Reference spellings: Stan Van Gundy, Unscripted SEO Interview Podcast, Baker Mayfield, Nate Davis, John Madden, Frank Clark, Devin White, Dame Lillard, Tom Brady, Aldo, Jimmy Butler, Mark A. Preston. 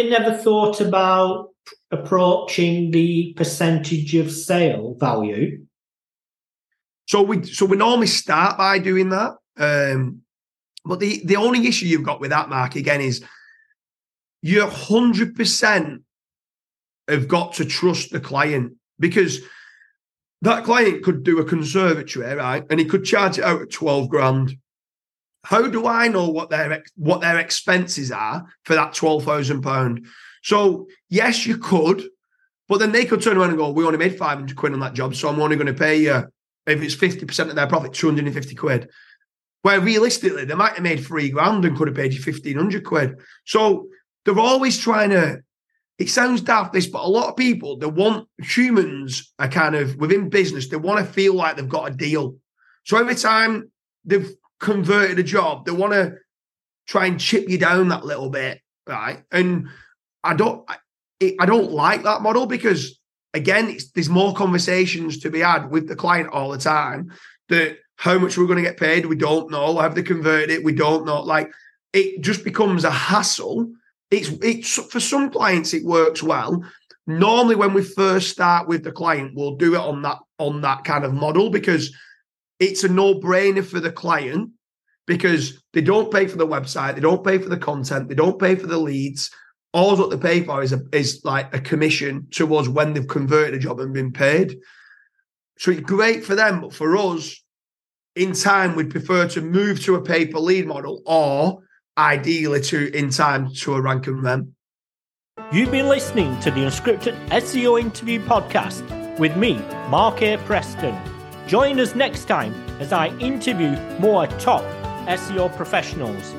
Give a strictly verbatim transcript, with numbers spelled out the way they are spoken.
you never thought about approaching the percentage of sale value? So we so we normally start by doing that. Um, but the, the only issue you've got with that, Mark, again, is you one hundred percent have got to trust the client, because that client could do a conservatory, right? And he could charge it out at twelve grand. How do I know what their what their expenses are for that twelve thousand pounds? So yes, you could, but then they could turn around and go, we only made five hundred quid on that job, so I'm only going to pay you, if it's fifty percent of their profit, two hundred fifty quid. Where realistically, they might have made three grand and could have paid you fifteen hundred quid. So they're always trying to, it sounds daft this, but a lot of people, they want, humans are kind of, within business, they want to feel like they've got a deal. So every time they've converted a job, they want to try and chip you down that little bit, right? And I don't, I, I don't like that model, because again, it's, there's more conversations to be had with the client all the time. That how much we're going to get paid, we don't know. Have they converted it? We don't know. Like, it just becomes a hassle. It's it's for some clients it works well. Normally, when we first start with the client, we'll do it on that on that kind of model, because it's a no-brainer for the client, because they don't pay for the website, they don't pay for the content, they don't pay for the leads. All that they pay for is a, is like a commission towards when they've converted a job and been paid. So it's great for them, but for us, in time, we'd prefer to move to a pay-per-lead model, or ideally to, in time, to a rank and rem. You've been listening to the Unscripted S E O Interview Podcast with me, Mark A. Preston. Join us next time as I interview more top S E O professionals.